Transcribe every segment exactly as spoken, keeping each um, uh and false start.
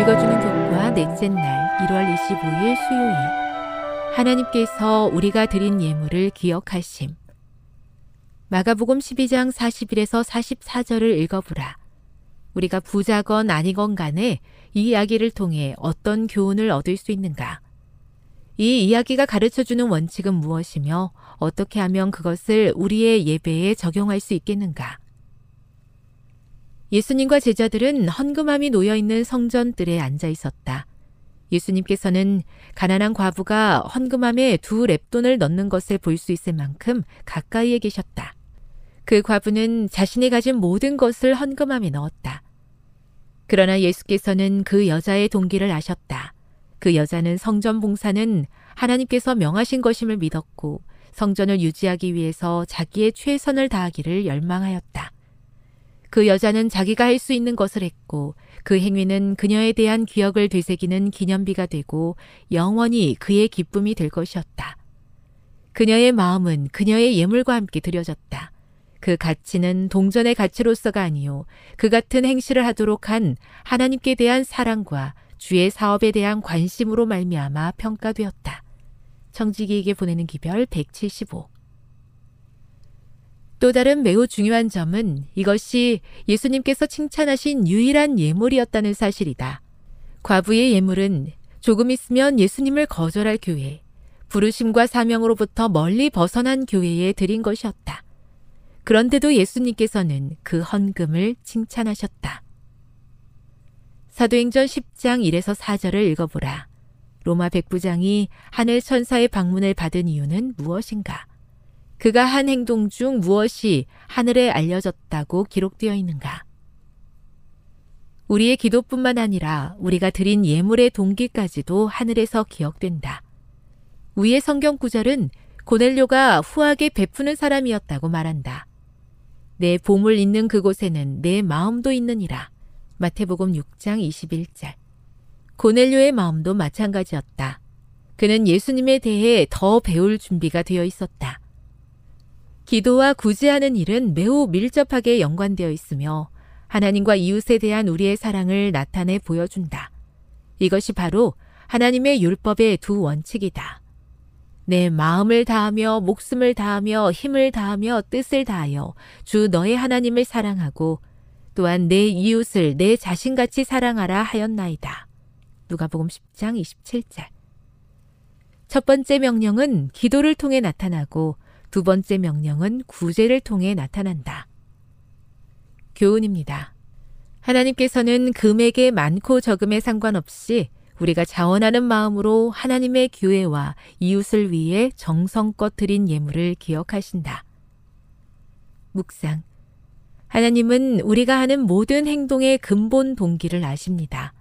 읽어주는 교과 넷째 날 일월 이십오일 수요일 하나님께서 우리가 드린 예물을 기억하심. 마가복음 십이장 사십일에서 사십사절을 읽어보라. 우리가 부자건 아니건 간에 이 이야기를 통해 어떤 교훈을 얻을 수 있는가? 이 이야기가 가르쳐주는 원칙은 무엇이며 어떻게 하면 그것을 우리의 예배에 적용할 수 있겠는가? 예수님과 제자들은 헌금함이 놓여있는 성전뜰에 앉아 있었다. 예수님께서는 가난한 과부가 헌금함에 두 렙돈을 넣는 것을 볼 수 있을 만큼 가까이에 계셨다. 그 과부는 자신이 가진 모든 것을 헌금함에 넣었다. 그러나 예수께서는 그 여자의 동기를 아셨다. 그 여자는 성전 봉사는 하나님께서 명하신 것임을 믿었고 성전을 유지하기 위해서 자기의 최선을 다하기를 열망하였다. 그 여자는 자기가 할 수 있는 것을 했고 그 행위는 그녀에 대한 기억을 되새기는 기념비가 되고 영원히 그의 기쁨이 될 것이었다. 그녀의 마음은 그녀의 예물과 함께 드려졌다. 그 가치는 동전의 가치로서가 아니요 그 같은 행실을 하도록 한 하나님께 대한 사랑과 주의 사업에 대한 관심으로 말미암아 평가되었다. 청지기에게 보내는 기별 백칠십오. 또 다른 매우 중요한 점은 이것이 예수님께서 칭찬하신 유일한 예물이었다는 사실이다. 과부의 예물은 조금 있으면 예수님을 거절할 교회, 부르심과 사명으로부터 멀리 벗어난 교회에 드린 것이었다. 그런데도 예수님께서는 그 헌금을 칭찬하셨다. 사도행전 십장 일에서 사절을 읽어보라. 로마 백부장이 하늘 천사의 방문을 받은 이유는 무엇인가? 그가 한 행동 중 무엇이 하늘에 알려졌다고 기록되어 있는가? 우리의 기도뿐만 아니라 우리가 드린 예물의 동기까지도 하늘에서 기억된다. 위의 성경 구절은 고넬료가 후하게 베푸는 사람이었다고 말한다. 내 보물 있는 그곳에는 내 마음도 있느니라. 마태복음 육장 이십일절. 고넬료의 마음도 마찬가지였다. 그는 예수님에 대해 더 배울 준비가 되어 있었다. 기도와 구제하는 일은 매우 밀접하게 연관되어 있으며 하나님과 이웃에 대한 우리의 사랑을 나타내 보여준다. 이것이 바로 하나님의 율법의 두 원칙이다. 내 마음을 다하며 목숨을 다하며 힘을 다하며 뜻을 다하여 주 너의 하나님을 사랑하고 또한 내 이웃을 내 자신같이 사랑하라 하였나이다. 누가복음 십장 이십칠절. 첫 번째 명령은 기도를 통해 나타나고 두 번째 명령은 구제를 통해 나타난다. 교훈입니다. 하나님께서는 금액의 많고 적음에 상관없이 우리가 자원하는 마음으로 하나님의 교회와 이웃을 위해 정성껏 드린 예물을 기억하신다. 묵상. 하나님은 우리가 하는 모든 행동의 근본 동기를 아십니다.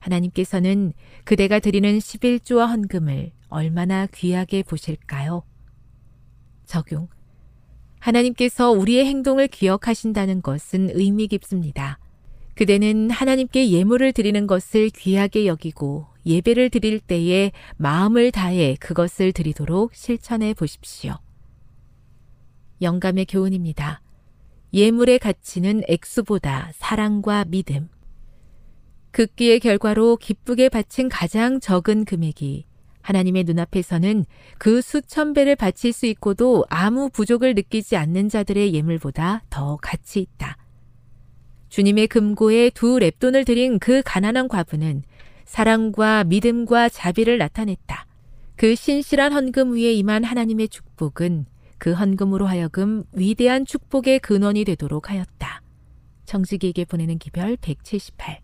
하나님께서는 그대가 드리는 십일조와 헌금을 얼마나 귀하게 보실까요? 적용. 하나님께서 우리의 행동을 기억하신다는 것은 의미 깊습니다. 그대는 하나님께 예물을 드리는 것을 귀하게 여기고 예배를 드릴 때에 마음을 다해 그것을 드리도록 실천해 보십시오. 영감의 교훈입니다. 예물의 가치는 액수보다 사랑과 믿음. 극기의 결과로 기쁘게 바친 가장 적은 금액이 하나님의 눈앞에서는 그 수천 배를 바칠 수 있고도 아무 부족을 느끼지 않는 자들의 예물보다 더 가치 있다. 주님의 금고에 두 렙돈을 드린 그 가난한 과부는 사랑과 믿음과 자비를 나타냈다. 그 신실한 헌금 위에 임한 하나님의 축복은 그 헌금으로 하여금 위대한 축복의 근원이 되도록 하였다. 정직이에게 보내는 기별 백칠십팔.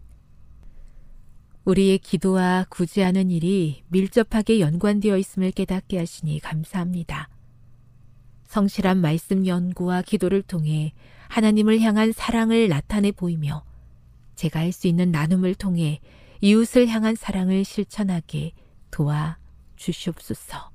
우리의 기도와 구제하는 일이 밀접하게 연관되어 있음을 깨닫게 하시니 감사합니다. 성실한 말씀 연구와 기도를 통해 하나님을 향한 사랑을 나타내 보이며 제가 할 수 있는 나눔을 통해 이웃을 향한 사랑을 실천하게 도와 주시옵소서.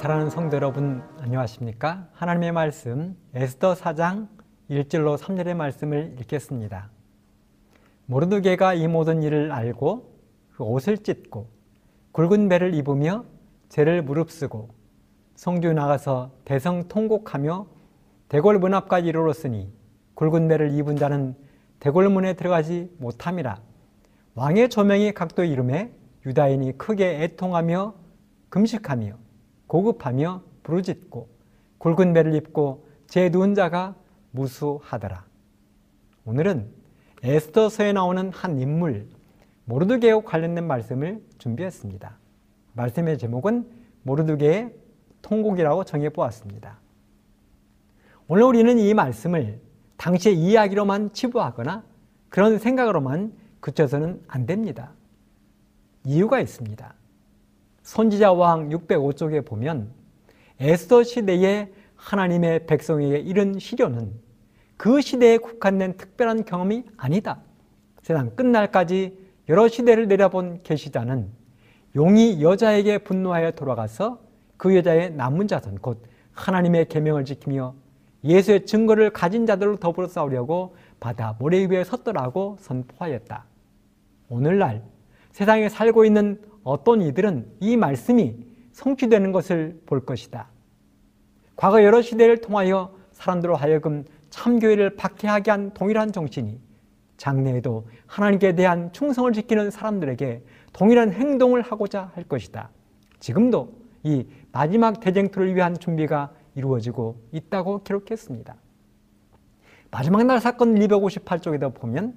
사랑하는 성도 여러분, 안녕하십니까? 하나님의 말씀 에스더 사 장 일 절로 삼 절의 말씀을 읽겠습니다. 모르드개가 이 모든 일을 알고 그 옷을 찢고 굵은 베를 입으며 죄를 무릅쓰고 성주 나가서 대성통곡하며 대궐 문 앞까지 이르렀으니 굵은 베를 입은 자는 대궐 문에 들어가지 못함이라. 왕의 조명이 각도 이름에 유다인이 크게 애통하며 금식하며 고급하며 부르짖고 굵은 베를 입고 제 누운 자가 무수하더라. 오늘은 에스더서에 나오는 한 인물 모르드개와 관련된 말씀을 준비했습니다. 말씀의 제목은 모르드개의 통곡이라고 정해보았습니다. 오늘 우리는 이 말씀을 당시의 이야기로만 치부하거나 그런 생각으로만 그쳐서는 안 됩니다. 이유가 있습니다. 선지자왕 육백오 쪽에 보면 에스더 시대에 하나님의 백성에게 이른 시련은 그 시대에 국한된 특별한 경험이 아니다. 세상 끝날까지 여러 시대를 내려본 계시자는 용이 여자에게 분노하여 돌아가서 그 여자의 남은 자손 곧 하나님의 계명을 지키며 예수의 증거를 가진 자들로 더불어 싸우려고 바다 모래 위에 섰더라고 선포하였다. 오늘날 세상에 살고 있는 어떤 이들은 이 말씀이 성취되는 것을 볼 것이다. 과거 여러 시대를 통하여 사람들로 하여금 참교회를 박해하게 한 동일한 정신이 장래에도 하나님께 대한 충성을 지키는 사람들에게 동일한 행동을 하고자 할 것이다. 지금도 이 마지막 대쟁투를 위한 준비가 이루어지고 있다고 기록했습니다. 마지막 날 사건 이백오십팔 쪽에도 보면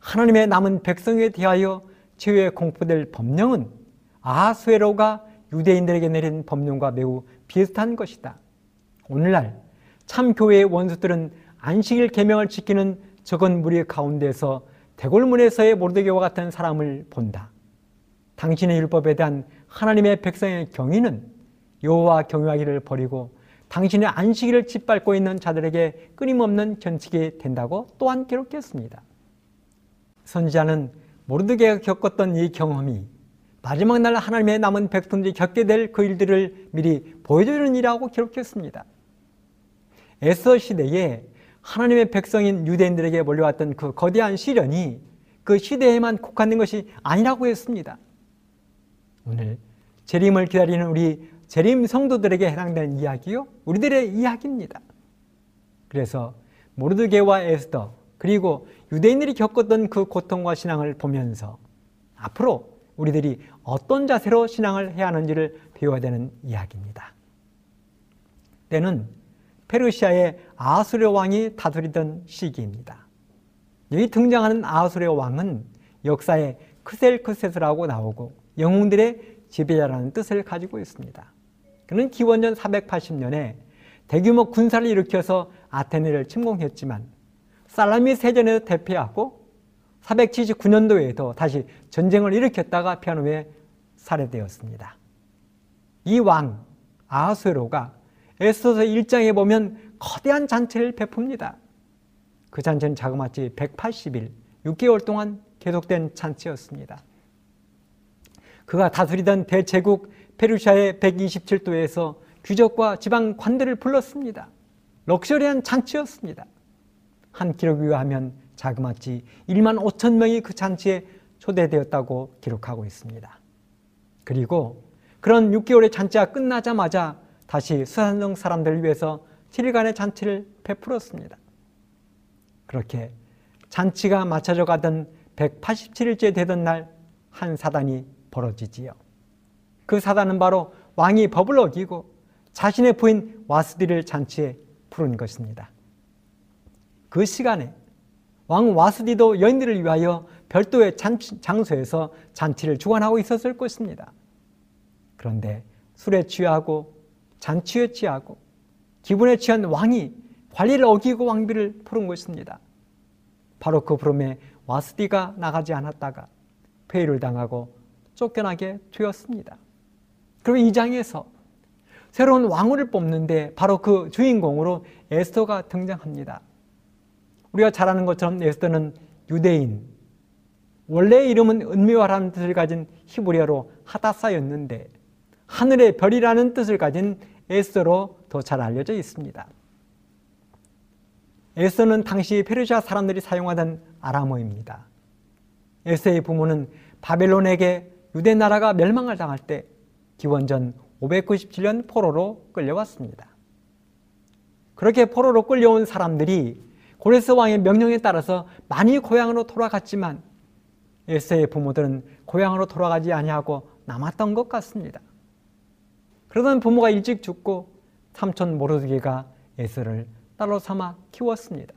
하나님의 남은 백성에 대하여 최후에 공포될 법령은 아하수에로가 유대인들에게 내린 법령과 매우 비슷한 것이다. 오늘날 참교회의 원수들은 안식일 계명을 지키는 적은 무리 가운데서 대궐문에서의 모르드개와 같은 사람을 본다. 당신의 율법에 대한 하나님의 백성의 경위는 여호와 경외하기를 버리고 당신의 안식일을 짓밟고 있는 자들에게 끊임없는 견책이 된다고 또한 기록했습니다. 선지자는 모르드개가 겪었던 이 경험이 마지막 날 하나님의 남은 백성들이 겪게 될 그 일들을 미리 보여주는 일이라고 기록했습니다. 에스더 시대에 하나님의 백성인 유대인들에게 몰려왔던 그 거대한 시련이 그 시대에만 국한된 것이 아니라고 했습니다. 오늘 재림을 기다리는 우리 재림 성도들에게 해당되는 이야기요, 우리들의 이야기입니다. 그래서 모르드개와 에스더 그리고 유대인들이 겪었던 그 고통과 신앙을 보면서 앞으로 우리들이 어떤 자세로 신앙을 해야 하는지를 배워야 되는 이야기입니다. 때는 페르시아의 아수르 왕이 다스리던 시기입니다. 여기 등장하는 아수르 왕은 역사에 크셀크세스라고 나오고 영웅들의 지배자라는 뜻을 가지고 있습니다. 그는 기원전 사백팔십 년에 대규모 군사를 일으켜서 아테네를 침공했지만 살라미 세전에서 대패하고 사백칠십구 년도에도 다시 전쟁을 일으켰다가 피한 후에 살해되었습니다. 이 왕 아하수에로가 에스더서 일 장에 보면 거대한 잔치를 베풉니다. 그 잔치는 자그마치 백팔십 일, 육 개월 동안 계속된 잔치였습니다. 그가 다스리던 대제국 페르시아의 백이십칠 도에서 귀족과 지방관들을 불렀습니다. 럭셔리한 잔치였습니다. 한 기록에 의하면 자그마치 만 오천 명이 그 잔치에 초대되었다고 기록하고 있습니다. 그리고 그런 육 개월의 잔치가 끝나자마자 다시 수산성 사람들을 위해서 칠 일간의 잔치를 베풀었습니다. 그렇게 잔치가 맞춰져 가던 백팔십칠 일째 되던 날 한 사단이 벌어지지요. 그 사단은 바로 왕이 법을 어기고 자신의 부인 와스디를 잔치에 부른 것입니다. 그 시간에 왕 와스디도 여인들을 위하여 별도의 잔치, 장소에서 잔치를 주관하고 있었을 것입니다. 그런데 술에 취하고 잔치에 취하고 기분에 취한 왕이 관리를 어기고 왕비를 부른 것입니다. 바로 그 부름에 와스디가 나가지 않았다가 폐위를 당하고 쫓겨나게 되었습니다. 그럼 이 장에서 새로운 왕후를 뽑는데 바로 그 주인공으로 에스더가 등장합니다. 우리가 잘 아는 것처럼 에스더는 유대인, 원래의 이름은 은미화라는 뜻을 가진 히브리어로 하다사였는데 하늘의 별이라는 뜻을 가진 에스더로 더 잘 알려져 있습니다. 에스더는 당시 페르시아 사람들이 사용하던 아람어입니다. 에스더의 부모는 바벨론에게 유대 나라가 멸망을 당할 때 기원전 오백구십칠 년 포로로 끌려왔습니다. 그렇게 포로로 끌려온 사람들이 고레스 왕의 명령에 따라서 많이 고향으로 돌아갔지만 에스더의 부모들은 고향으로 돌아가지 아니하고 남았던 것 같습니다. 그러던 부모가 일찍 죽고 삼촌 모르드개가 에스더를 딸로 삼아 키웠습니다.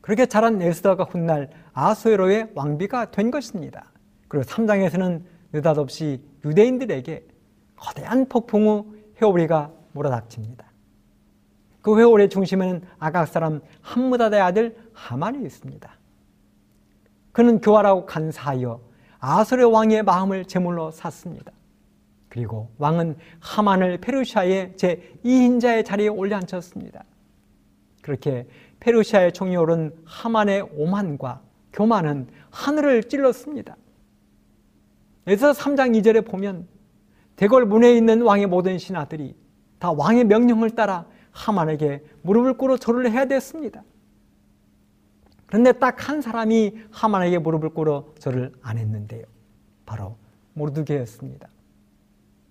그렇게 자란 에스더가 훗날 아하수에로의 왕비가 된 것입니다. 그리고 삼 장에서는 느닷없이 유대인들에게 거대한 폭풍 후 회오리가 몰아닥칩니다. 그 회오리의 중심에는 아각 사람 함므다다의 아들 하만이 있습니다. 그는 교활하고 간사하여 아하수에로 왕의 마음을 제물로 샀습니다. 그리고 왕은 하만을 페르시아의 제이 인자의 자리에 올려앉혔습니다. 그렇게 페르시아의 총이 오른 하만의 오만과 교만은 하늘을 찔렀습니다. 에스더 삼 장 이 절에 보면 대궐 문에 있는 왕의 모든 신하들이 다 왕의 명령을 따라 하만에게 무릎을 꿇어 절을 해야 됐습니다. 그런데 딱 한 사람이 하만에게 무릎을 꿇어 절을 안 했는데요. 바로 모르드개였습니다.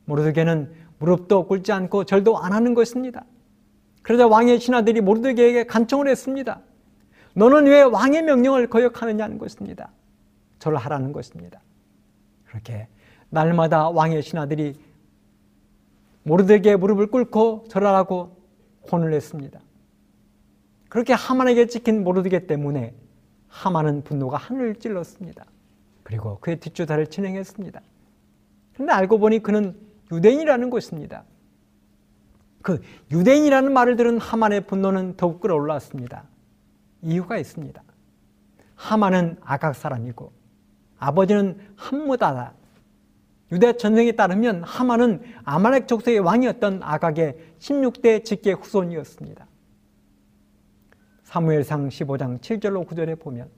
모르드개는 무릎도 꿇지 않고 절도 안 하는 것입니다. 그러자 왕의 신하들이 모르드개에게 간청을 했습니다. 너는 왜 왕의 명령을 거역하느냐는 것입니다. 절을 하라는 것입니다. 그렇게 날마다 왕의 신하들이 모르드개의 무릎을 꿇고 절하라고 혼을 했습니다. 그렇게 하만에게 찍힌 모르드개 때문에 하만은 분노가 하늘을 찔렀습니다. 그리고 그의 뒷조사를 진행했습니다. 그런데 알고 보니 그는 유대인이라는 것입니다. 그 유대인이라는 말을 들은 하만의 분노는 더욱 끌어올랐습니다. 이유가 있습니다. 하만은 아각 사람이고 아버지는 함므다다. 유대 전쟁에 따르면 하만은 아말렉 족속의 왕이었던 아각의 십육 대 직계 후손이었습니다. 사무엘상 십오 장 칠 절로 구 절에 보면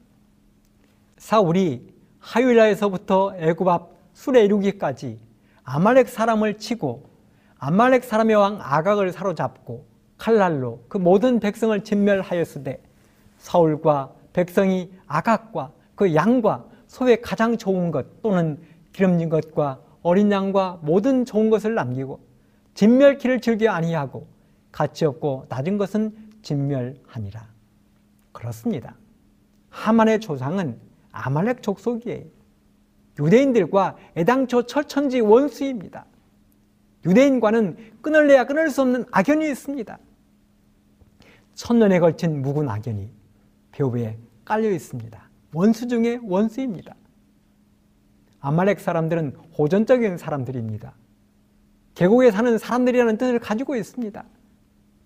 사울이 하윌라에서부터 애굽 앞 술에 이르기까지 아말렉 사람을 치고 아말렉 사람의 왕 아각을 사로잡고 칼날로 그 모든 백성을 진멸하였으되 사울과 백성이 아각과 그 양과 소의 가장 좋은 것 또는 기름진 것과 어린 양과 모든 좋은 것을 남기고 진멸키를 즐겨 아니하고 가치 없고 낮은 것은 진멸하니라. 그렇습니다. 하만의 조상은 아말렉 족속이에요. 유대인들과 애당초 철천지 원수입니다. 유대인과는 끊을래야 끊을 수 없는 악연이 있습니다. 천년에 걸친 묵은 악연이 배후에 깔려 있습니다. 원수 중에 원수입니다. 아말렉 사람들은 호전적인 사람들입니다. 계곡에 사는 사람들이라는 뜻을 가지고 있습니다.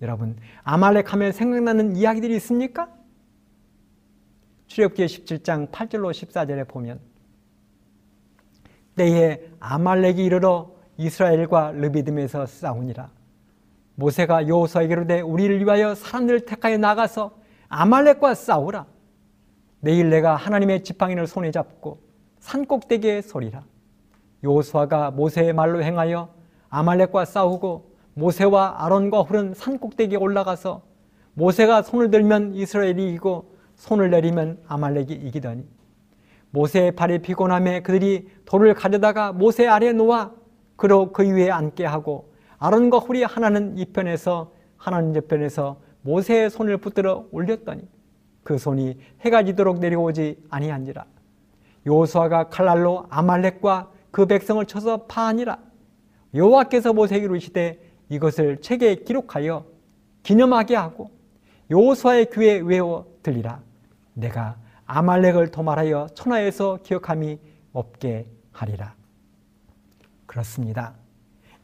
여러분, 아말렉 하면 생각나는 이야기들이 있습니까? 출애굽기 십칠 장 팔 절로 십사 절에 보면, 때에 아말렉이 이르러 이스라엘과 르비딤에서 싸우니라. 모세가 여호수아에게로 되 우리를 위하여 사람들을 택하여 나가서 아말렉과 싸우라. 내일 내가 하나님의 지팡이를 손에 잡고 산꼭대기에 서리라. 여호수아가 모세의 말로 행하여 아말렉과 싸우고 모세와 아론과 훌은 산꼭대기에 올라가서 모세가 손을 들면 이스라엘이 이기고 손을 내리면 아말렉이 이기더니 모세의 발이 피곤함에 그들이 돌을 가져다가 모세 아래 놓아 그로 그 위에 앉게 하고 아론과 훌이 하나는 이 편에서 하나는 저편에서 모세의 손을 붙들어 올렸더니 그 손이 해가 지도록 내려오지 아니한지라. 여호수아가 칼날로 아말렉과 그 백성을 쳐서 파하니라. 여호와께서 모세에게 이르시되 이것을 책에 기록하여 기념하게 하고 여호수아의 귀에 외워 들리라. 내가 아말렉을 도말하여 천하에서 기억함이 없게 하리라. 그렇습니다.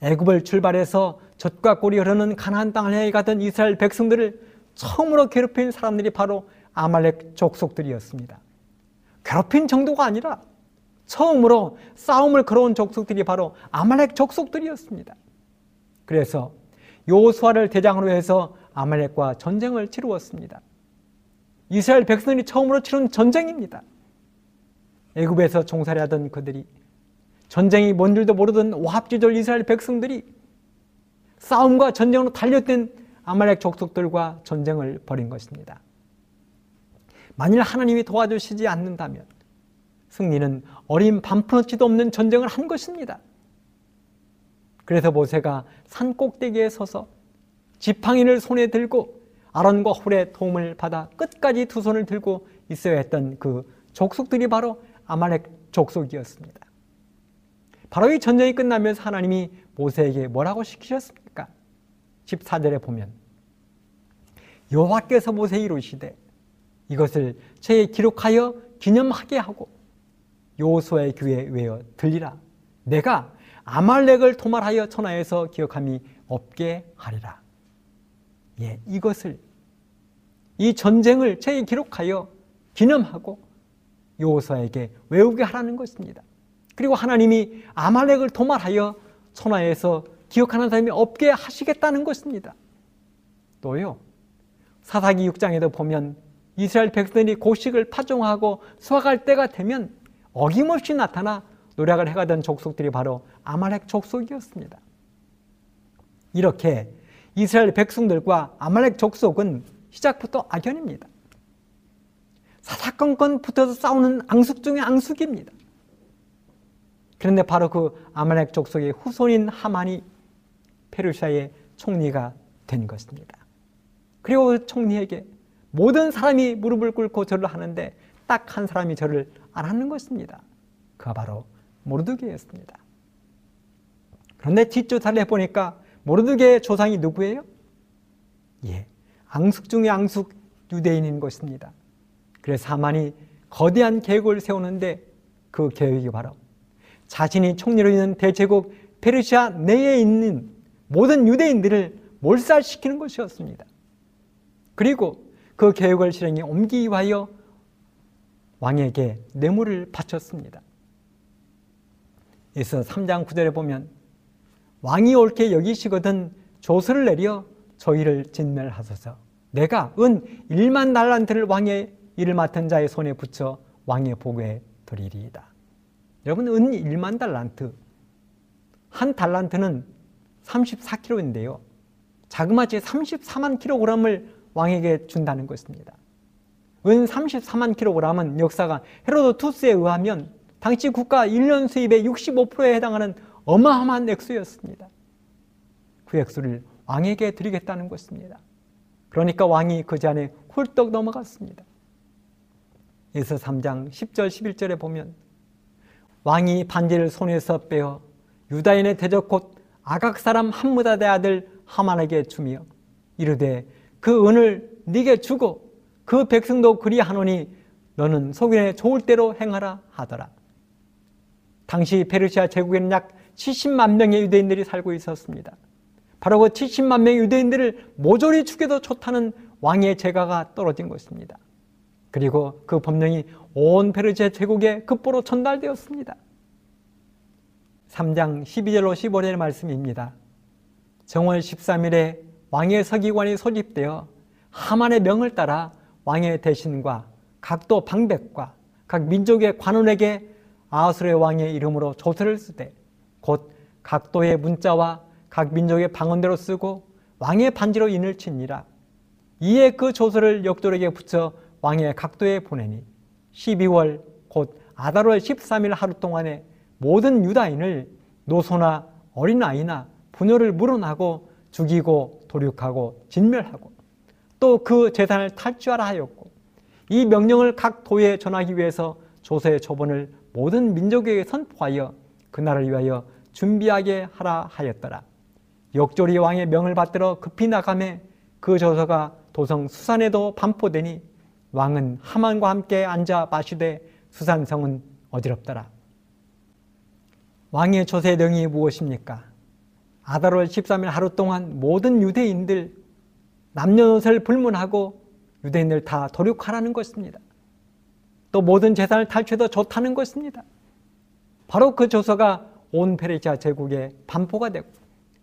애굽을 출발해서 젖과 꿀이 흐르는 가나안 땅을 향해 가던 이스라엘 백성들을 처음으로 괴롭힌 사람들이 바로 아말렉 족속들이었습니다. 괴롭힌 정도가 아니라 처음으로 싸움을 걸어온 족속들이 바로 아말렉 족속들이었습니다. 그래서 여호수아를 대장으로 해서 아말렉과 전쟁을 치루었습니다. 이스라엘 백성들이 처음으로 치른 전쟁입니다. 애굽에서 종살이하던 그들이, 전쟁이 뭔 줄도 모르던 오합지졸 이스라엘 백성들이 싸움과 전쟁으로 달려든 아말렉 족속들과 전쟁을 벌인 것입니다. 만일 하나님이 도와주시지 않는다면 승리는 어린 반푼어치도 없는 전쟁을 한 것입니다. 그래서 모세가 산 꼭대기에 서서 지팡이를 손에 들고 아론과 홀의 도움을 받아 끝까지 두 손을 들고 있어야 했던 그 족속들이 바로 아말렉 족속이었습니다. 바로 이 전쟁이 끝나면서 하나님이 모세에게 뭐라고 시키셨습니까? 십사 절에 보면 여호와께서 모세에게 이르시되 이것을 책에 기록하여 기념하게 하고 여호수아의 귀에 외어 들리라. 내가 아말렉을 도말하여 천하에서 기억함이 없게 하리라. 예, 이것을, 이 전쟁을 책에 기록하여 기념하고 여호수아에게 외우게 하라는 것입니다. 그리고 하나님이 아말렉을 도말하여 천하에서 기억하는 사람이 없게 하시겠다는 것입니다. 또요, 사사기 육 장에도 보면 이스라엘 백성들이 곡식을 파종하고 수확할 때가 되면 어김없이 나타나 노략을 해가던 족속들이 바로 아말렉 족속이었습니다. 이렇게 이스라엘 백성들과 아말렉 족속은 시작부터 악연입니다. 사사건건 붙어서 싸우는 앙숙 중의 앙숙입니다. 그런데 바로 그 아말렉 족속의 후손인 하만이 페르시아의 총리가 된 것입니다. 그리고 그 총리에게 모든 사람이 무릎을 꿇고 절을 하는데 딱 한 사람이 절을 안 하는 것입니다. 그가 바로 모르드개였습니다. 그런데 뒷조사를 해보니까 모르드개의 조상이 누구예요? 예, 앙숙 중의 앙숙 유대인인 것입니다. 그래서 하만이 거대한 계획을 세우는데 그 계획이 바로 자신이 총리로 있는 대제국 페르시아 내에 있는 모든 유대인들을 몰살시키는 것이었습니다. 그리고 그 계획을 실행에 옮기기 위하여 왕에게 뇌물을 바쳤습니다. 에스더 삼 장 구 절에 보면 왕이 옳게 여기시거든 조서를 내려 저희를 진멸하소서. 내가 은 일만 달란트를 왕의 일을 맡은 자의 손에 붙여 왕의 보고에 드리리이다. 여러분, 은 일만 달란트, 한 달란트는 삼십사 킬로그램인데요 자그마치 삼십사만 킬로그램을 왕에게 준다는 것입니다. 은 삼십사만 킬로그램은 역사가 헤로도투스에 의하면 당시 국가 일 년 수입의 육십오 퍼센트에 해당하는 어마어마한 액수였습니다. 그 액수를 왕에게 드리겠다는 것입니다. 그러니까 왕이 그 잔에 훌떡 넘어갔습니다. 에스더 삼 장 십 절 십일 절에 보면 왕이 반지를 손에서 빼어 유다인의 대적 곧 아각 사람 함므다의 아들 하만에게 주며 이르되 그 은을 네게 주고 그 백성도 그리하노니 너는 소견의 좋을 대로 행하라 하더라. 당시 페르시아 제국에는 약 칠십만 명의 유대인들이 살고 있었습니다. 바로 그 칠십만 명의 유대인들을 모조리 죽여도 좋다는 왕의 재가가 떨어진 것입니다. 그리고 그 법령이 온 페르시아 제국의 급보로 전달되었습니다. 삼 장 십이 절로 십오 절의 말씀입니다. 정월 십삼 일에 왕의 서기관이 소집되어 하만의 명을 따라 왕의 대신과 각도 방백과 각 민족의 관원에게 아하수르의 왕의 이름으로 조서를 쓰되 곧 각도의 문자와 각 민족의 방언대로 쓰고 왕의 반지로 인을 치니라. 이에 그 조서를 역졸에게 붙여 왕의 각도에 보내니 십이월 곧 아달월 십삼 일 하루 동안에 모든 유다인을 노소나 어린아이나 부녀를 물어나고 죽이고 도륙하고 진멸하고 또 그 재산을 탈취하라 하였고, 이 명령을 각 도에 전하기 위해서 조서의 초본을 모든 민족에게 선포하여 그 나라를 위하여 준비하게 하라 하였더라. 역졸이 왕의 명을 받들어 급히 나가매 그 조서가 도성 수산에도 반포되니 왕은 하만과 함께 앉아 마시되 수산성은 어지럽더라. 왕의 조서의 내용이 무엇입니까? 아달월 십삼 일 하루 동안 모든 유대인들 남녀노소를 불문하고 유대인들 다 도륙하라는 것입니다. 또 모든 재산을 탈취해도 좋다는 것입니다. 바로 그 조서가 온 페르시아 제국에 반포가 되고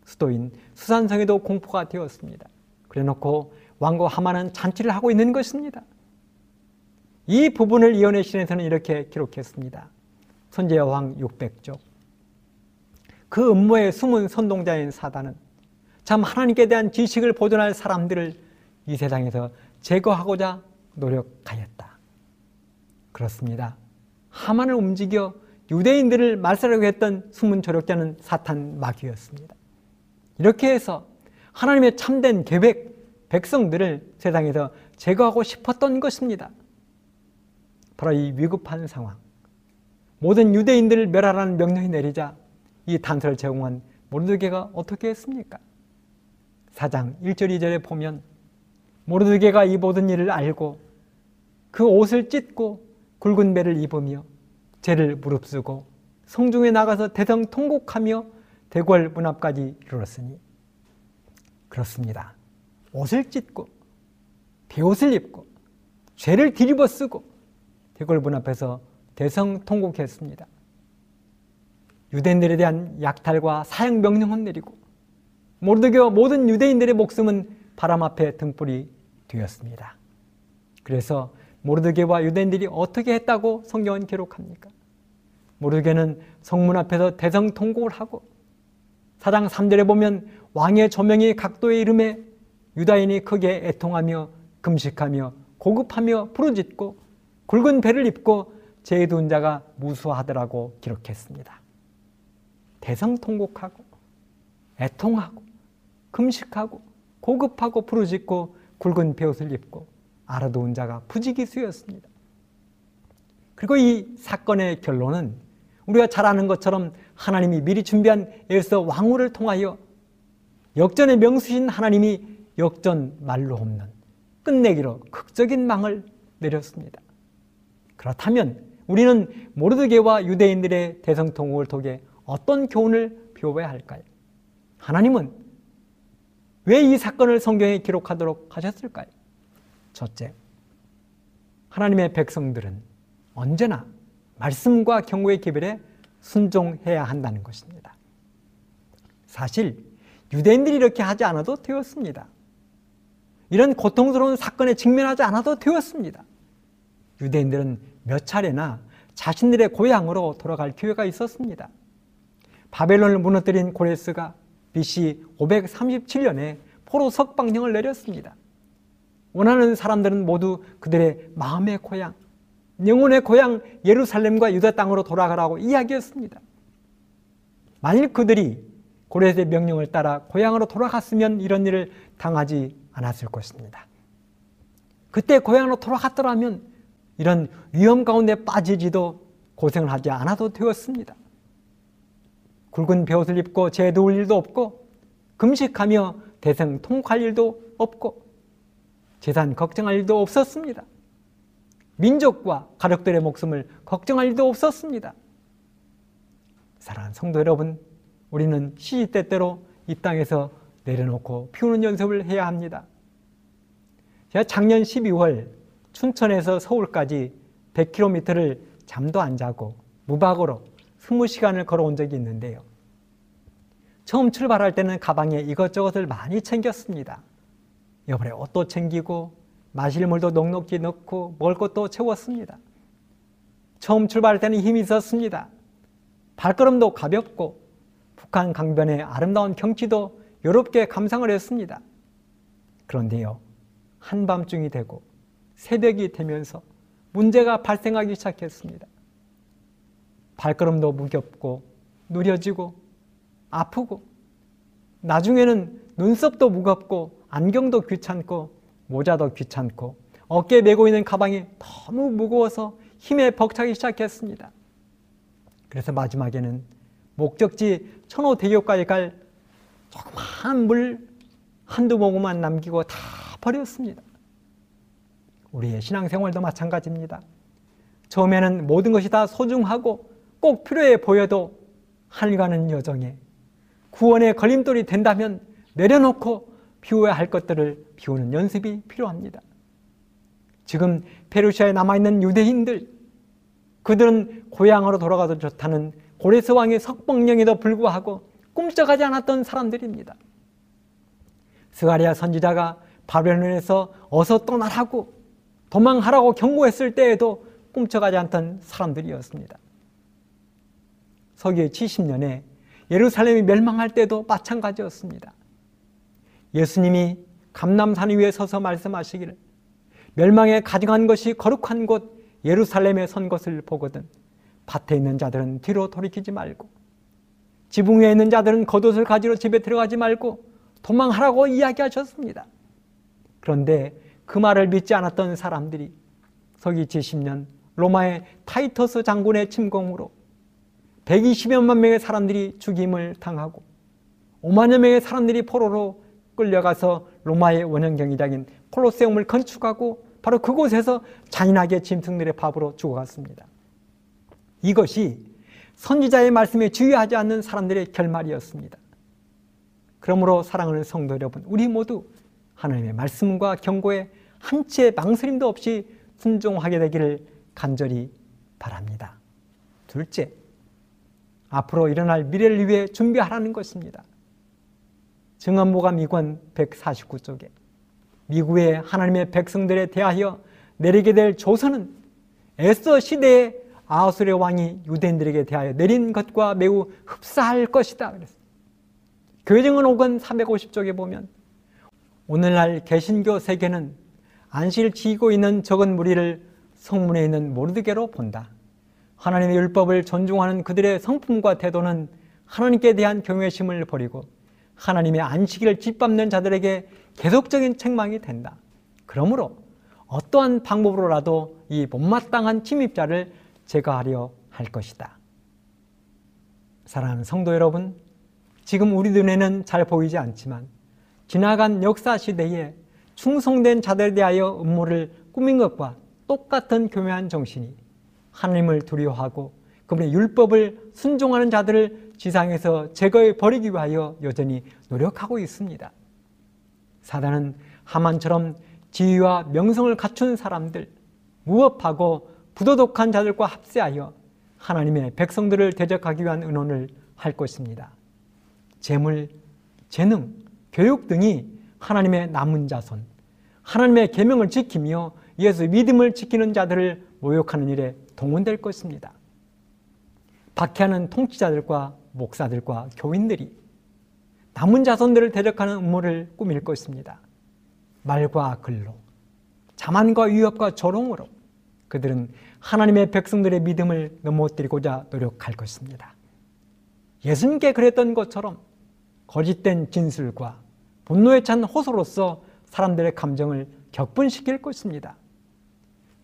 수도인 수산성에도 공포가 되었습니다. 그래놓고 왕과 하만은 잔치를 하고 있는 것입니다. 이 부분을 이언의 신에서는 이렇게 기록했습니다. 선지자 왕 육백 쪽. 그 음모의 숨은 선동자인 사단은 참 하나님께 대한 지식을 보존할 사람들을 이 세상에서 제거하고자 노력하였다. 그렇습니다. 하만을 움직여 유대인들을 말살하려고 했던 숨은 조력자는 사탄 마귀였습니다. 이렇게 해서 하나님의 참된 계획, 백성들을 세상에서 제거하고 싶었던 것입니다. 바로 이 위급한 상황, 모든 유대인들을 멸하라는 명령이 내리자 이 단서를 제공한 모르드개가 어떻게 했습니까? 사 장 일 절 이 절에 보면 모르드개가 이 모든 일을 알고 그 옷을 찢고 굵은 베를 입으며 죄를 무릅쓰고 성중에 나가서 대성 통곡하며 대궐 문 앞까지 이르렀으니, 그렇습니다. 옷을 찢고 베옷을 입고 죄를 뒤집어 쓰고 대궐 문 앞에서 대성 통곡했습니다. 유대인들에 대한 약탈과 사형 명령은 내리고 모르드개와 모든 유대인들의 목숨은 바람 앞에 등불이 되었습니다. 그래서 모르드개와 유대인들이 어떻게 했다고 성경은 기록합니까? 모르드개는 성문 앞에서 대성 통곡을 하고 사 장 삼 절에 보면 왕의 조명이 각도의 이름에 유다인이 크게 애통하며 금식하며 고급하며 부르짖고 굵은 베를 입고 죄에 누운 자가 무수하더라고 기록했습니다. 대성 통곡하고 애통하고 금식하고 고급하고 부르짖고 굵은 베옷을 입고 아라도운 자가 부지기수였습니다. 그리고 이 사건의 결론은 우리가 잘 아는 것처럼 하나님이 미리 준비한 에스더 왕후를 통하여 역전의 명수신 하나님이 역전 말로 없는 끝내기로 극적인 망을 내렸습니다. 그렇다면 우리는 모르드개와 유대인들의 대성통곡을 통해 어떤 교훈을 배워야 할까요? 하나님은 왜 이 사건을 성경에 기록하도록 하셨을까요? 첫째, 하나님의 백성들은 언제나 말씀과 경고의 기별에 순종해야 한다는 것입니다. 사실 유대인들이 이렇게 하지 않아도 되었습니다. 이런 고통스러운 사건에 직면하지 않아도 되었습니다. 유대인들은 몇 차례나 자신들의 고향으로 돌아갈 기회가 있었습니다. 바벨론을 무너뜨린 고레스가 비씨 오백삼십칠 년에 포로 석방령을 내렸습니다. 원하는 사람들은 모두 그들의 마음의 고향, 영혼의 고향 예루살렘과 유다 땅으로 돌아가라고 이야기했습니다. 만일 그들이 고레스의 명령을 따라 고향으로 돌아갔으면 이런 일을 당하지 않았을 것입니다. 그때 고향으로 돌아갔더라면 이런 위험 가운데 빠지지도 고생을 하지 않아도 되었습니다. 굵은 벼옷을 입고 재 도울 일도 없고 금식하며 대생 통곡할 일도 없고 재산 걱정할 일도 없었습니다. 민족과 가족들의 목숨을 걱정할 일도 없었습니다. 사랑하는 성도 여러분, 우리는 시시때때로 이 땅에서 내려놓고 피우는 연습을 해야 합니다. 제가 작년 십이월 춘천에서 서울까지 백 킬로미터를 잠도 안 자고 무박으로 이십 시간을 걸어온 적이 있는데요. 처음 출발할 때는 가방에 이것저것을 많이 챙겼습니다. 여벌에 옷도 챙기고 마실 물도 넉넉히 넣고 먹을 것도 채웠습니다. 처음 출발할 때는 힘이 있었습니다. 발걸음도 가볍고 북한 강변의 아름다운 경치도 여롭게 감상을 했습니다. 그런데요, 한밤중이 되고 새벽이 되면서 문제가 발생하기 시작했습니다. 발걸음도 무겁고 누려지고 아프고 나중에는 눈썹도 무겁고 안경도 귀찮고 모자도 귀찮고 어깨에 메고 있는 가방이 너무 무거워서 힘에 벅차기 시작했습니다. 그래서 마지막에는 목적지 천호대교까지 갈 조그마한 물 한두 모금만 남기고 다 버렸습니다. 우리의 신앙생활도 마찬가지입니다. 처음에는 모든 것이 다 소중하고 꼭 필요해 보여도 하늘 가는 여정에 구원의 걸림돌이 된다면 내려놓고 비워야 할 것들을 비우는 연습이 필요합니다. 지금 페르시아에 남아있는 유대인들, 그들은 고향으로 돌아가도 좋다는 고레스 왕의 석방령에도 불구하고 꿈쩍하지 않았던 사람들입니다. 스가랴 선지자가 바벨론에서 어서 떠나라고 도망하라고 경고했을 때에도 꿈쩍하지 않던 사람들이었습니다. 서기의 칠십 년에 예루살렘이 멸망할 때도 마찬가지였습니다. 예수님이 감람산 위에 서서 말씀하시기를 멸망에 가증한 것이 거룩한 곳 예루살렘에 선 것을 보거든 밭에 있는 자들은 뒤로 돌이키지 말고 지붕 위에 있는 자들은 겉옷을 가지러 집에 들어가지 말고 도망하라고 이야기하셨습니다. 그런데 그 말을 믿지 않았던 사람들이 서기 칠십 년 로마의 타이터스 장군의 침공으로 백이십여만 명의 사람들이 죽임을 당하고 오만여 명의 사람들이 포로로 끌려가서 로마의 원형 경기장인 콜로세움을 건축하고 바로 그곳에서 잔인하게 짐승들의 밥으로 죽어갔습니다. 이것이 선지자의 말씀에 주의하지 않는 사람들의 결말이었습니다. 그러므로 사랑하는 성도 여러분, 우리 모두 하나님의 말씀과 경고에 한치의 망설임도 없이 순종하게 되기를 간절히 바랍니다. 둘째, 앞으로 일어날 미래를 위해 준비하라는 것입니다. 증언보감 이 권 백사십구 쪽에 미국의 하나님의 백성들에 대하여 내리게 될 조서는 에스더 시대의 아하수의 왕이 유대인들에게 대하여 내린 것과 매우 흡사할 것이다 그랬어요. 교회증언 오 권 삼백오십 쪽에 보면 오늘날 개신교 세계는 안식을 지키고 있는 적은 무리를 성문에 있는 모르드개로 본다. 하나님의 율법을 존중하는 그들의 성품과 태도는 하나님께 대한 경외심을 버리고 하나님의 안식일을 짓밟는 자들에게 계속적인 책망이 된다. 그러므로 어떠한 방법으로라도 이 못마땅한 침입자를 제거하려 할 것이다. 사랑하는 성도 여러분, 지금 우리 눈에는 잘 보이지 않지만 지나간 역사 시대에 충성된 자들에 대하여 음모를 꾸민 것과 똑같은 교묘한 정신이 하나님을 두려워하고 그분의 율법을 순종하는 자들을 지상에서 제거해버리기 위하여 여전히 노력하고 있습니다. 사단은 하만처럼 지위와 명성을 갖춘 사람들, 무법하고 부도덕한 자들과 합세하여 하나님의 백성들을 대적하기 위한 의논을 할 것입니다. 재물, 재능, 교육 등이 하나님의 남은 자손, 하나님의 계명을 지키며 예수 믿음을 지키는 자들을 모욕하는 일에 동원될 것입니다. 박해하는 통치자들과 목사들과 교인들이 남은 자손들을 대적하는 음모를 꾸밀 것입니다. 말과 글로, 자만과 위협과 조롱으로 그들은 하나님의 백성들의 믿음을 넘어뜨리고자 노력할 것입니다. 예수님께 그랬던 것처럼 거짓된 진술과 분노에 찬 호소로서 사람들의 감정을 격분시킬 것입니다.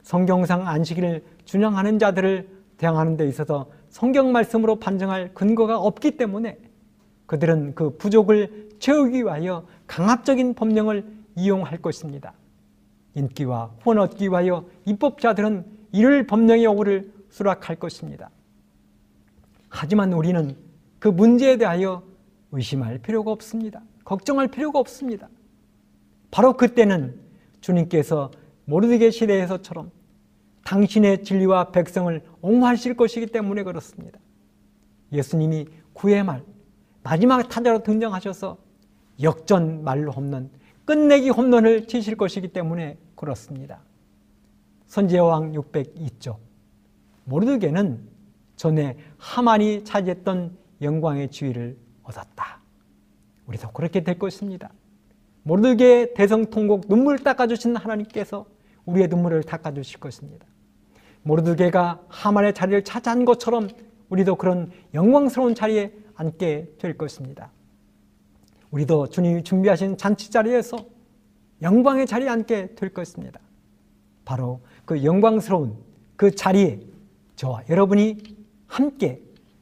성경상 안식일을 준양하는 자들을 대항하는 데 있어서 성경 말씀으로 반증할 근거가 없기 때문에 그들은 그 부족을 채우기 위하여 강압적인 법령을 이용할 것입니다. 인기와 후원 얻기 위하여 입법자들은 이를 법령의 요구를 수락할 것입니다. 하지만 우리는 그 문제에 대하여 의심할 필요가 없습니다. 걱정할 필요가 없습니다. 바로 그때는 주님께서 모르드개 시대에서처럼 당신의 진리와 백성을 옹호하실 것이기 때문에 그렇습니다. 예수님이 구의 말, 마지막 타자로 등장하셔서 역전 말로 홈런, 끝내기 홈런을 치실 것이기 때문에 그렇습니다. 선지자왕 육백이 쪽, 모르드개는 전에 하만이 차지했던 영광의 지위를 얻었다. 우리도 그렇게 될 것입니다. 모르드개의 대성통곡 눈물을 닦아주신 하나님께서 우리의 눈물을 닦아주실 것입니다. 모르드개가 하만의 자리를 차지한 것처럼 우리도 그런 영광스러운 자리에 앉게 될 것입니다. 우리도 주님이 준비하신 잔치 자리에서 영광의 자리에 앉게 될 것입니다. 바로 그 영광스러운 그 자리에 저와 여러분이 함께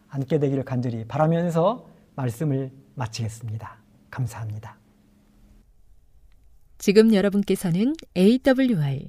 앉게 되기를 간절히 바라면서 말씀을 마치겠습니다. 감사합니다. 지금 여러분께서는 에이더블유알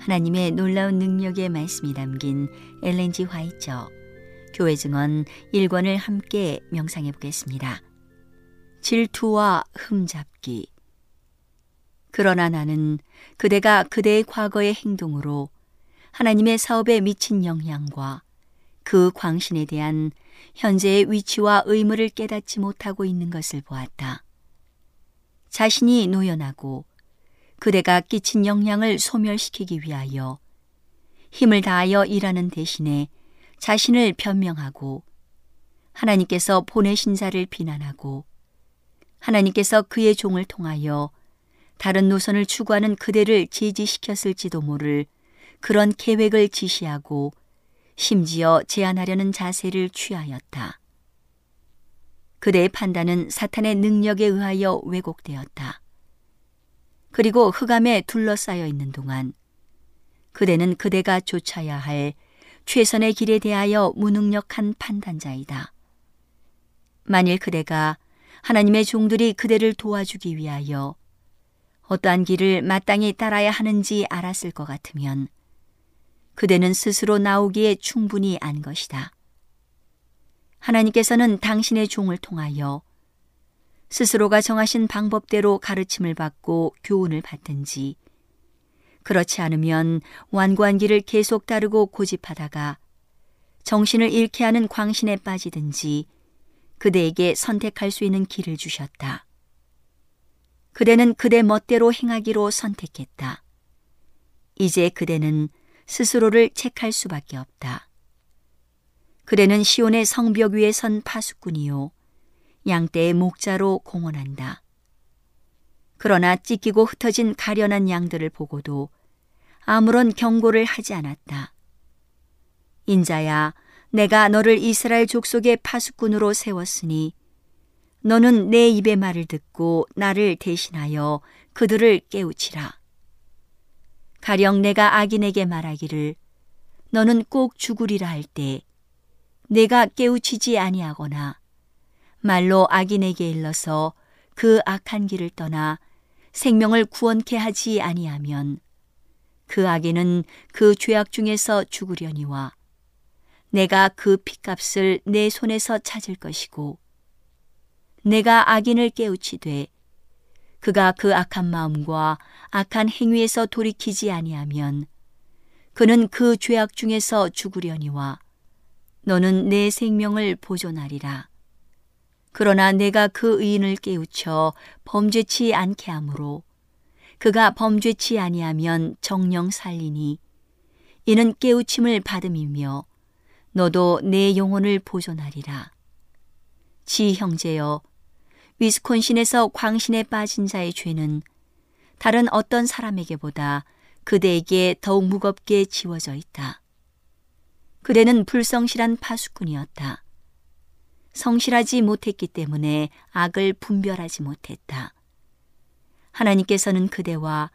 하나님의 놀라운 능력의 말씀이 담긴 엘렌 G. 화이트 교회 증언 일 권을 함께 명상해 보겠습니다. 질투와 흠잡기. 그러나 나는 그대가 그대의 과거의 행동으로 하나님의 사업에 미친 영향과 그 광신에 대한 현재의 위치와 의무를 깨닫지 못하고 있는 것을 보았다. 자신이 노연하고 그대가 끼친 영향을 소멸시키기 위하여 힘을 다하여 일하는 대신에 자신을 변명하고 하나님께서 보내신 자를 비난하고 하나님께서 그의 종을 통하여 다른 노선을 추구하는 그대를 제지시켰을지도 모를 그런 계획을 지시하고 심지어 제안하려는 자세를 취하였다. 그대의 판단은 사탄의 능력에 의하여 왜곡되었다. 그리고 흑암에 둘러싸여 있는 동안 그대는 그대가 쫓아야 할 최선의 길에 대하여 무능력한 판단자이다. 만일 그대가 하나님의 종들이 그대를 도와주기 위하여 어떠한 길을 마땅히 따라야 하는지 알았을 것 같으면 그대는 스스로 나오기에 충분히 안 것이다. 하나님께서는 당신의 종을 통하여 스스로가 정하신 방법대로 가르침을 받고 교훈을 받든지 그렇지 않으면 완고한 길을 계속 따르고 고집하다가 정신을 잃게 하는 광신에 빠지든지 그대에게 선택할 수 있는 길을 주셨다. 그대는 그대 멋대로 행하기로 선택했다. 이제 그대는 스스로를 책할 수밖에 없다. 그대는 시온의 성벽 위에 선 파수꾼이요 양떼의 목자로 공언한다. 그러나 찢기고 흩어진 가련한 양들을 보고도 아무런 경고를 하지 않았다. 인자야, 내가 너를 이스라엘 족속의 파수꾼으로 세웠으니 너는 내 입의 말을 듣고 나를 대신하여 그들을 깨우치라. 가령 내가 악인에게 말하기를 너는 꼭 죽으리라 할 때 내가 깨우치지 아니하거나 말로 악인에게 일러서 그 악한 길을 떠나 생명을 구원케 하지 아니하면 그 악인은 그 죄악 중에서 죽으려니와 내가 그 핏값을 내 손에서 찾을 것이고 내가 악인을 깨우치되 그가 그 악한 마음과 악한 행위에서 돌이키지 아니하면 그는 그 죄악 중에서 죽으려니와 너는 내 생명을 보존하리라. 그러나 내가 그 의인을 깨우쳐 범죄치 않게 하므로 그가 범죄치 아니하면 정령 살리니 이는 깨우침을 받음이며 너도 내 영혼을 보존하리라. 지 형제여, 위스콘신에서 광신에 빠진 자의 죄는 다른 어떤 사람에게보다 그대에게 더욱 무겁게 지워져 있다. 그대는 불성실한 파수꾼이었다. 성실하지 못했기 때문에 악을 분별하지 못했다. 하나님께서는 그대와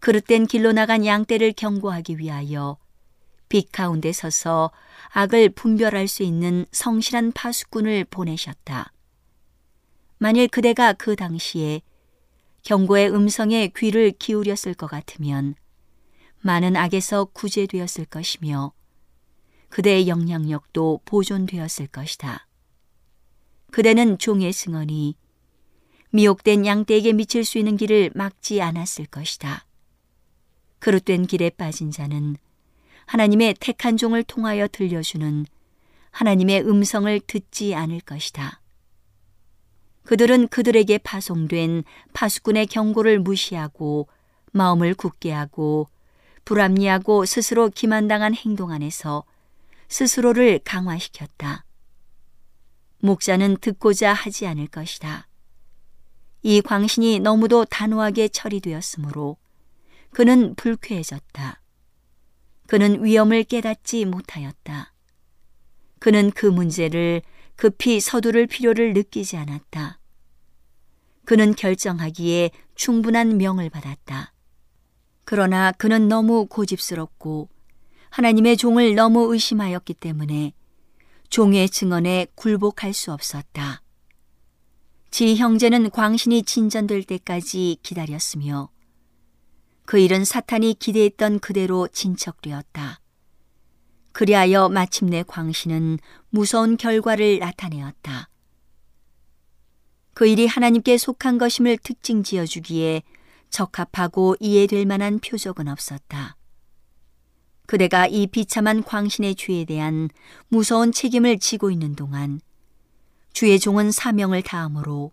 그릇된 길로 나간 양떼를 경고하기 위하여 빛 가운데 서서 악을 분별할 수 있는 성실한 파수꾼을 보내셨다. 만일 그대가 그 당시에 경고의 음성에 귀를 기울였을 것 같으면 많은 악에서 구제되었을 것이며 그대의 영향력도 보존되었을 것이다. 그대는 종의 승언이 미혹된 양떼에게 미칠 수 있는 길을 막지 않았을 것이다. 그릇된 길에 빠진 자는 하나님의 택한 종을 통하여 들려주는 하나님의 음성을 듣지 않을 것이다. 그들은 그들에게 파송된 파수꾼의 경고를 무시하고 마음을 굳게 하고 불합리하고 스스로 기만당한 행동 안에서 스스로를 강화시켰다. 목자는 듣고자 하지 않을 것이다. 이 광신이 너무도 단호하게 처리되었으므로 그는 불쾌해졌다. 그는 위험을 깨닫지 못하였다. 그는 그 문제를 급히 서두를 필요를 느끼지 않았다. 그는 결정하기에 충분한 명을 받았다. 그러나 그는 너무 고집스럽고 하나님의 종을 너무 의심하였기 때문에 종의 증언에 굴복할 수 없었다. 지 형제는 광신이 진전될 때까지 기다렸으며 그 일은 사탄이 기대했던 그대로 진척되었다. 그리하여 마침내 광신은 무서운 결과를 나타내었다. 그 일이 하나님께 속한 것임을 특징지어 주기에 적합하고 이해될 만한 표적은 없었다. 그대가 이 비참한 광신의 죄에 대한 무서운 책임을 지고 있는 동안 주의 종은 사명을 다함으로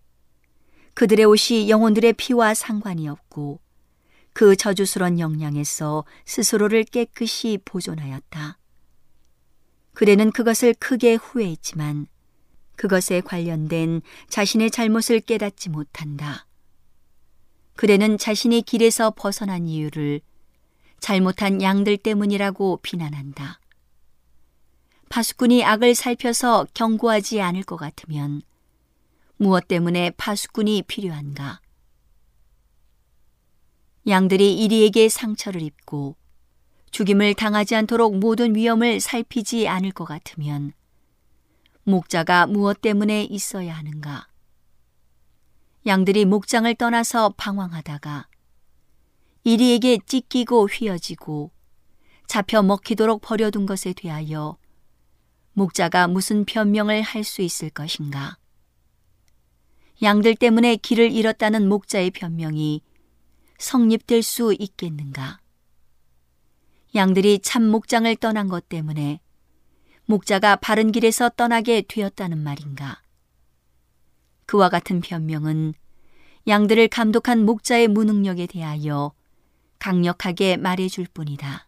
그들의 옷이 영혼들의 피와 상관이 없고 그 저주스런 영향에서 스스로를 깨끗이 보존하였다. 그대는 그것을 크게 후회했지만 그것에 관련된 자신의 잘못을 깨닫지 못한다. 그대는 자신이 길에서 벗어난 이유를 잘못한 양들 때문이라고 비난한다. 파수꾼이 악을 살펴서 경고하지 않을 것 같으면 무엇 때문에 파수꾼이 필요한가? 양들이 이리에게 상처를 입고 죽임을 당하지 않도록 모든 위험을 살피지 않을 것 같으면 목자가 무엇 때문에 있어야 하는가? 양들이 목장을 떠나서 방황하다가 이리에게 찢기고 휘어지고 잡혀 먹히도록 버려둔 것에 대하여 목자가 무슨 변명을 할 수 있을 것인가? 양들 때문에 길을 잃었다는 목자의 변명이 성립될 수 있겠는가? 양들이 참 목장을 떠난 것 때문에 목자가 바른 길에서 떠나게 되었다는 말인가? 그와 같은 변명은 양들을 감독한 목자의 무능력에 대하여 강력하게 말해줄 뿐이다.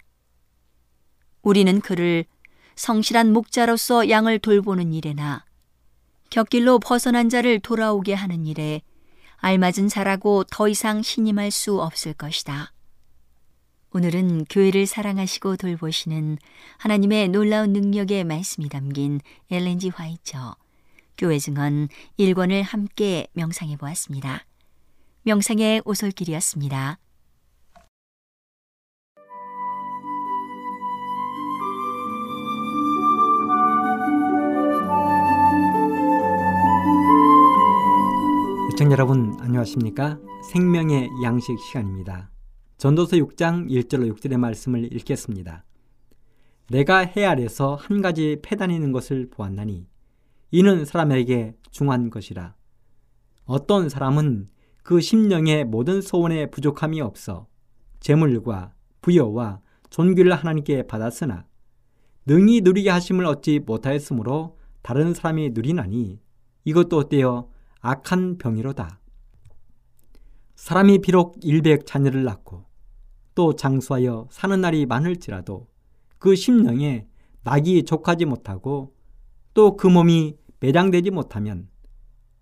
우리는 그를 성실한 목자로서 양을 돌보는 일에나 곁길로 벗어난 자를 돌아오게 하는 일에 알맞은 자라고 더 이상 신임할 수 없을 것이다. 오늘은 교회를 사랑하시고 돌보시는 하나님의 놀라운 능력의 말씀이 담긴 엘렌 지 화이트 교회 증언 일 권을 함께 명상해 보았습니다. 명상의 오솔길이었습니다. 시청자 여러분 안녕하십니까? 생명의 양식 시간입니다. 전도서 육 장 일 절로 육 절의 말씀을 읽겠습니다. 내가 해 아래서 한 가지 패다니는 것을 보았나니 이는 사람에게 중한 것이라. 어떤 사람은 그 심령의 모든 소원에 부족함이 없어 재물과 부여와 존귀를 하나님께 받았으나 능히 누리게 하심을 얻지 못하였으므로 다른 사람이 누리나니 이것도 떼어 악한 병이로다. 사람이 비록 일백 자녀를 낳고 또 장수하여 사는 날이 많을지라도 그 심령에 낙이 족하지 못하고 또 그 몸이 매장되지 못하면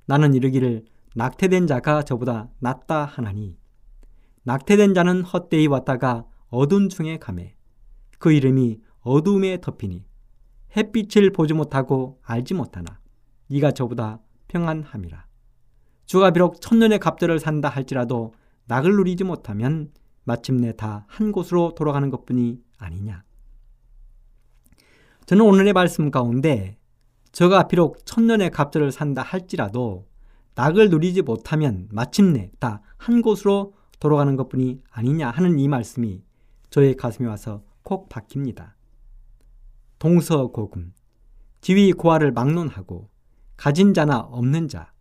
나는 이르기를 낙태된 자가 저보다 낫다 하나니 낙태된 자는 헛되이 왔다가 어둠 중에 가매 그 이름이 어둠에 덮이니 햇빛을 보지 못하고 알지 못하나 네가 저보다 평안함이라. 주가 비록 천년의 갑절을 산다 할지라도 낙을 누리지 못하면 마침내 다 한 곳으로 돌아가는 것뿐이 아니냐. 저는 오늘의 말씀 가운데 저가 비록 천년의 갑절을 산다 할지라도 낙을 누리지 못하면 마침내 다 한 곳으로 돌아가는 것뿐이 아니냐 하는 이 말씀이 저의 가슴에 와서 콕 박힙니다. 동서고금, 지위고하를 막론하고 가진 자나 없는 자,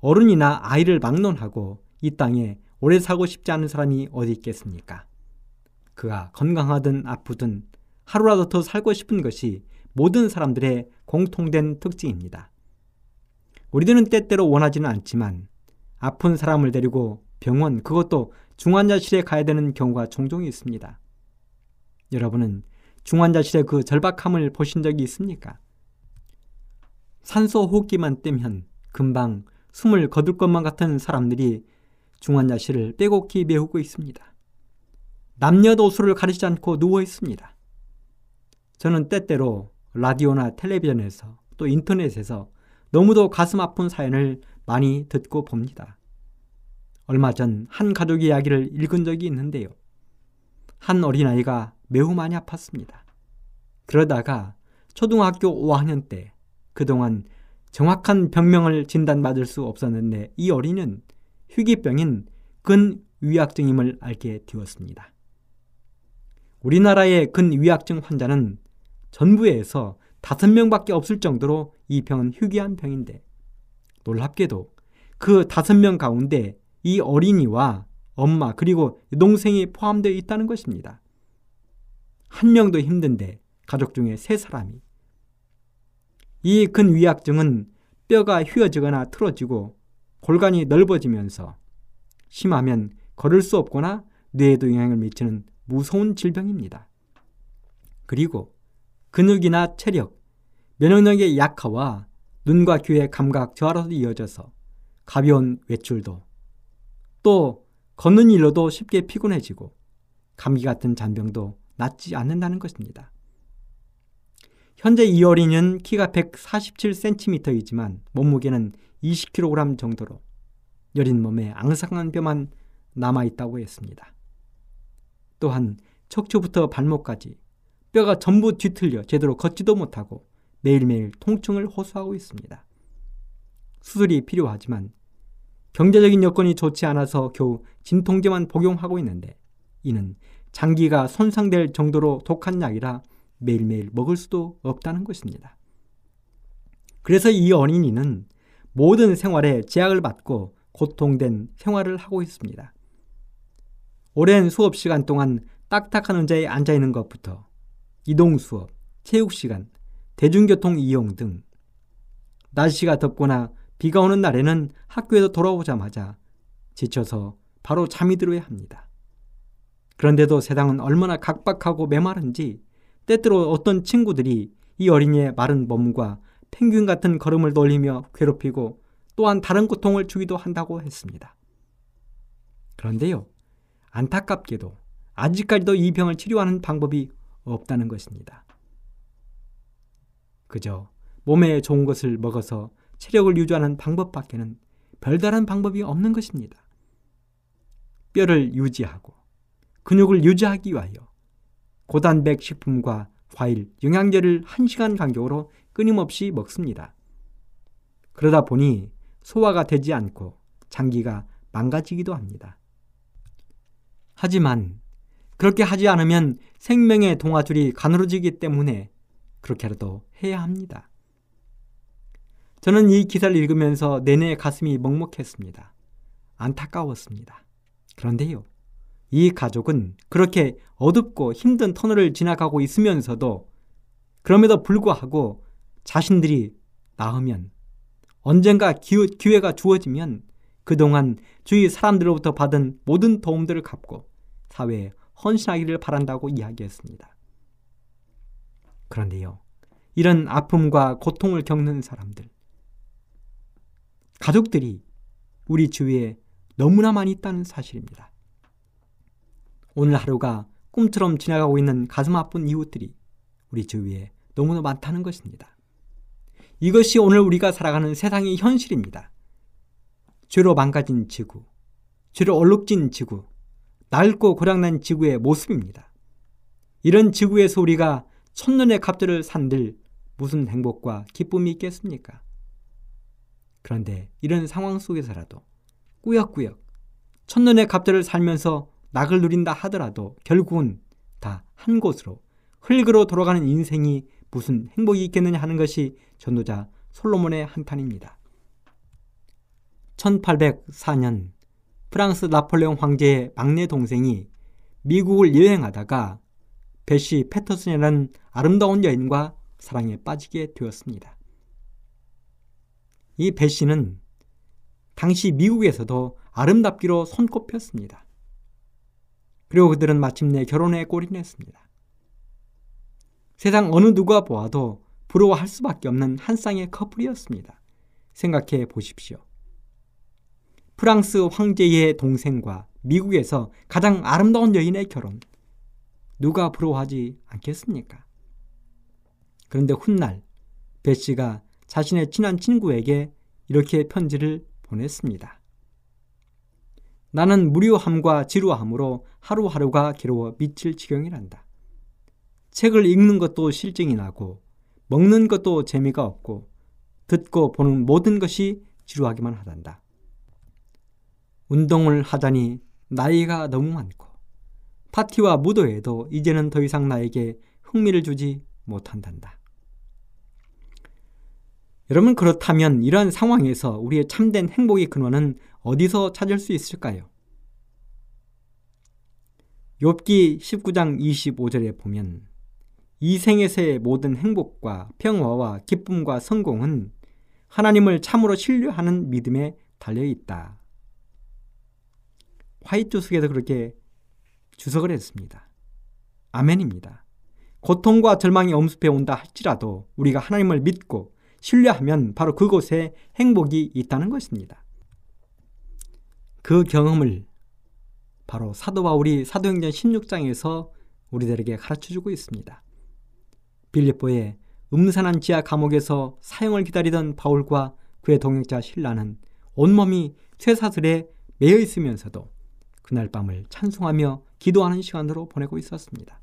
어른이나 아이를 막론하고 이 땅에 오래 사고 싶지 않은 사람이 어디 있겠습니까? 그가 건강하든 아프든 하루라도 더 살고 싶은 것이 모든 사람들의 공통된 특징입니다. 우리들은 때때로 원하지는 않지만 아픈 사람을 데리고 병원, 그것도 중환자실에 가야 되는 경우가 종종 있습니다. 여러분은 중환자실의 그 절박함을 보신 적이 있습니까? 산소 호흡기만 떼면 금방 숨을 거둘 것만 같은 사람들이 중환자실을 빼곡히 메우고 있습니다. 남녀노소를 가리지 않고 누워 있습니다. 저는 때때로 라디오나 텔레비전에서 또 인터넷에서 너무도 가슴 아픈 사연을 많이 듣고 봅니다. 얼마 전 한 가족의 이야기를 읽은 적이 있는데요. 한 어린아이가 매우 많이 아팠습니다. 그러다가 초등학교 오 학년 때 그동안 정확한 병명을 진단받을 수 없었는데 이 어린이는 희귀병인 근위약증임을 알게 되었습니다. 우리나라의 근위약증 환자는 전부에서 다섯 명밖에 없을 정도로 이 병은 희귀한 병인데 놀랍게도 그 다섯 명 가운데 이 어린이와 엄마 그리고 동생이 포함되어 있다는 것입니다. 한 명도 힘든데 가족 중에 세 사람이. 이 근위약증은 뼈가 휘어지거나 틀어지고 골간이 넓어지면서 심하면 걸을 수 없거나 뇌에도 영향을 미치는 무서운 질병입니다. 그리고 근육이나 체력, 면역력의 약화와 눈과 귀의 감각 저하로도 이어져서 가벼운 외출도 또 걷는 일로도 쉽게 피곤해지고 감기 같은 잔병도 낫지 않는다는 것입니다. 현재 이 어린이는 키가 백사십칠 센티미터이지만 몸무게는 이십 킬로그램 정도로 여린 몸에 앙상한 뼈만 남아있다고 했습니다. 또한 척추부터 발목까지 뼈가 전부 뒤틀려 제대로 걷지도 못하고 매일매일 통증을 호소하고 있습니다. 수술이 필요하지만 경제적인 여건이 좋지 않아서 겨우 진통제만 복용하고 있는데 이는 장기가 손상될 정도로 독한 약이라 매일매일 먹을 수도 없다는 것입니다. 그래서 이 어린이는 모든 생활에 제약을 받고 고통된 생활을 하고 있습니다. 오랜 수업 시간 동안 딱딱한 의자에 앉아있는 것부터 이동 수업, 체육 시간, 대중교통 이용 등 날씨가 덥거나 비가 오는 날에는 학교에서 돌아오자마자 지쳐서 바로 잠이 들어야 합니다. 그런데도 세상은 얼마나 각박하고 메마른지 때때로 어떤 친구들이 이 어린이의 마른 몸과 펭귄 같은 걸음을 놀리며 괴롭히고 또한 다른 고통을 주기도 한다고 했습니다. 그런데요, 안타깝게도 아직까지도 이 병을 치료하는 방법이 없다는 것입니다. 그저 몸에 좋은 것을 먹어서 체력을 유지하는 방법밖에는 별다른 방법이 없는 것입니다. 뼈를 유지하고 근육을 유지하기 위하여 고단백 식품과 과일, 영양제를 한 시간 간격으로 끊임없이 먹습니다. 그러다 보니 소화가 되지 않고 장기가 망가지기도 합니다. 하지만 그렇게 하지 않으면 생명의 동아줄이 가늘어지기 때문에 그렇게라도 해야 합니다. 저는 이 기사를 읽으면서 내내 가슴이 먹먹했습니다. 안타까웠습니다. 그런데요, 이 가족은 그렇게 어둡고 힘든 터널을 지나가고 있으면서도 그럼에도 불구하고 자신들이 나으면 언젠가 기회가 주어지면 그동안 주위 사람들로부터 받은 모든 도움들을 갚고 사회에 헌신하기를 바란다고 이야기했습니다. 그런데요, 이런 아픔과 고통을 겪는 사람들, 가족들이 우리 주위에 너무나 많이 있다는 사실입니다. 오늘 하루가 꿈처럼 지나가고 있는 가슴 아픈 이웃들이 우리 주위에 너무나 많다는 것입니다. 이것이 오늘 우리가 살아가는 세상의 현실입니다. 죄로 망가진 지구, 죄로 얼룩진 지구, 낡고 고장난 지구의 모습입니다. 이런 지구에서 우리가 천년의 갑절을 산들 무슨 행복과 기쁨이 있겠습니까? 그런데 이런 상황 속에서라도 꾸역꾸역 천년의 갑절을 살면서 낙을 누린다 하더라도 결국은 다 한 곳으로 흙으로 돌아가는 인생이 무슨 행복이 있겠느냐 하는 것이 전도자 솔로몬의 한탄입니다. 천팔백사 년 프랑스 나폴레옹 황제의 막내 동생이 미국을 여행하다가 배시 패터슨이라는 아름다운 여인과 사랑에 빠지게 되었습니다. 이 배시는 당시 미국에서도 아름답기로 손꼽혔습니다. 그리고 그들은 마침내 결혼에 골인했습니다. 세상 어느 누가 보아도 부러워할 수밖에 없는 한 쌍의 커플이었습니다. 생각해 보십시오. 프랑스 황제의 동생과 미국에서 가장 아름다운 여인의 결혼, 누가 부러워하지 않겠습니까? 그런데 훗날 배시가 자신의 친한 친구에게 이렇게 편지를 보냈습니다. 나는 무료함과 지루함으로 하루하루가 괴로워 미칠 지경이란다. 책을 읽는 것도 실증이 나고 먹는 것도 재미가 없고 듣고 보는 모든 것이 지루하기만 하단다. 운동을 하다니 나이가 너무 많고 파티와 무도회도 이제는 더 이상 나에게 흥미를 주지 못한단다. 여러분, 그렇다면 이러한 상황에서 우리의 참된 행복의 근원은 어디서 찾을 수 있을까요? 욥기 십구 장 이십오 절에 보면 이 생에서의 모든 행복과 평화와 기쁨과 성공은 하나님을 참으로 신뢰하는 믿음에 달려있다. 화이트 주석에서 그렇게 주석을 했습니다. 아멘입니다. 고통과 절망이 엄습해 온다 할지라도 우리가 하나님을 믿고 신뢰하면 바로 그곳에 행복이 있다는 것입니다. 그 경험을 바로 사도 바울이 사도행전 십육 장에서 우리들에게 가르쳐주고 있습니다. 빌립보의 음산한 지하 감옥에서 사형을 기다리던 바울과 그의 동역자 실라는 온몸이 쇠사슬에 매여 있으면서도 그날 밤을 찬송하며 기도하는 시간으로 보내고 있었습니다.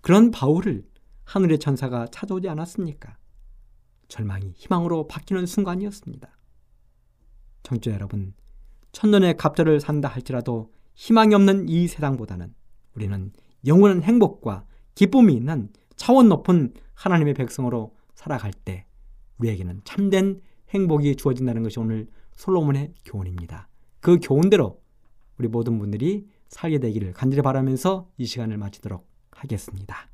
그런 바울을 하늘의 천사가 찾아오지 않았습니까? 절망이 희망으로 바뀌는 순간이었습니다. 청취자 여러분, 천년의 갑절을 산다 할지라도 희망이 없는 이 세상보다는 우리는 영원한 행복과 기쁨이 있는 차원 높은 하나님의 백성으로 살아갈 때 우리에게는 참된 행복이 주어진다는 것이 오늘 솔로몬의 교훈입니다. 그 교훈대로 우리 모든 분들이 살게 되기를 간절히 바라면서 이 시간을 마치도록 하겠습니다.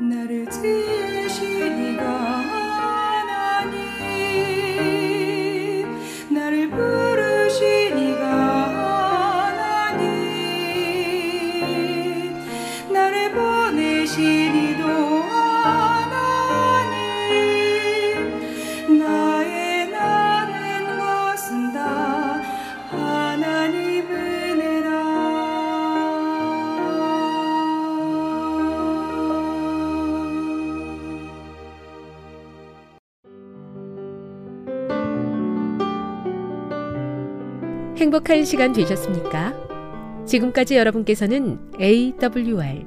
나를 지으신 이가 하나님, 나를 부르신 이가 하나님, 나를 보내신 이도 하나님, 나의 나는 것은 다 하나님 은혜라. 행복한 시간 되셨습니까? 지금까지 여러분께서는 에이더블유알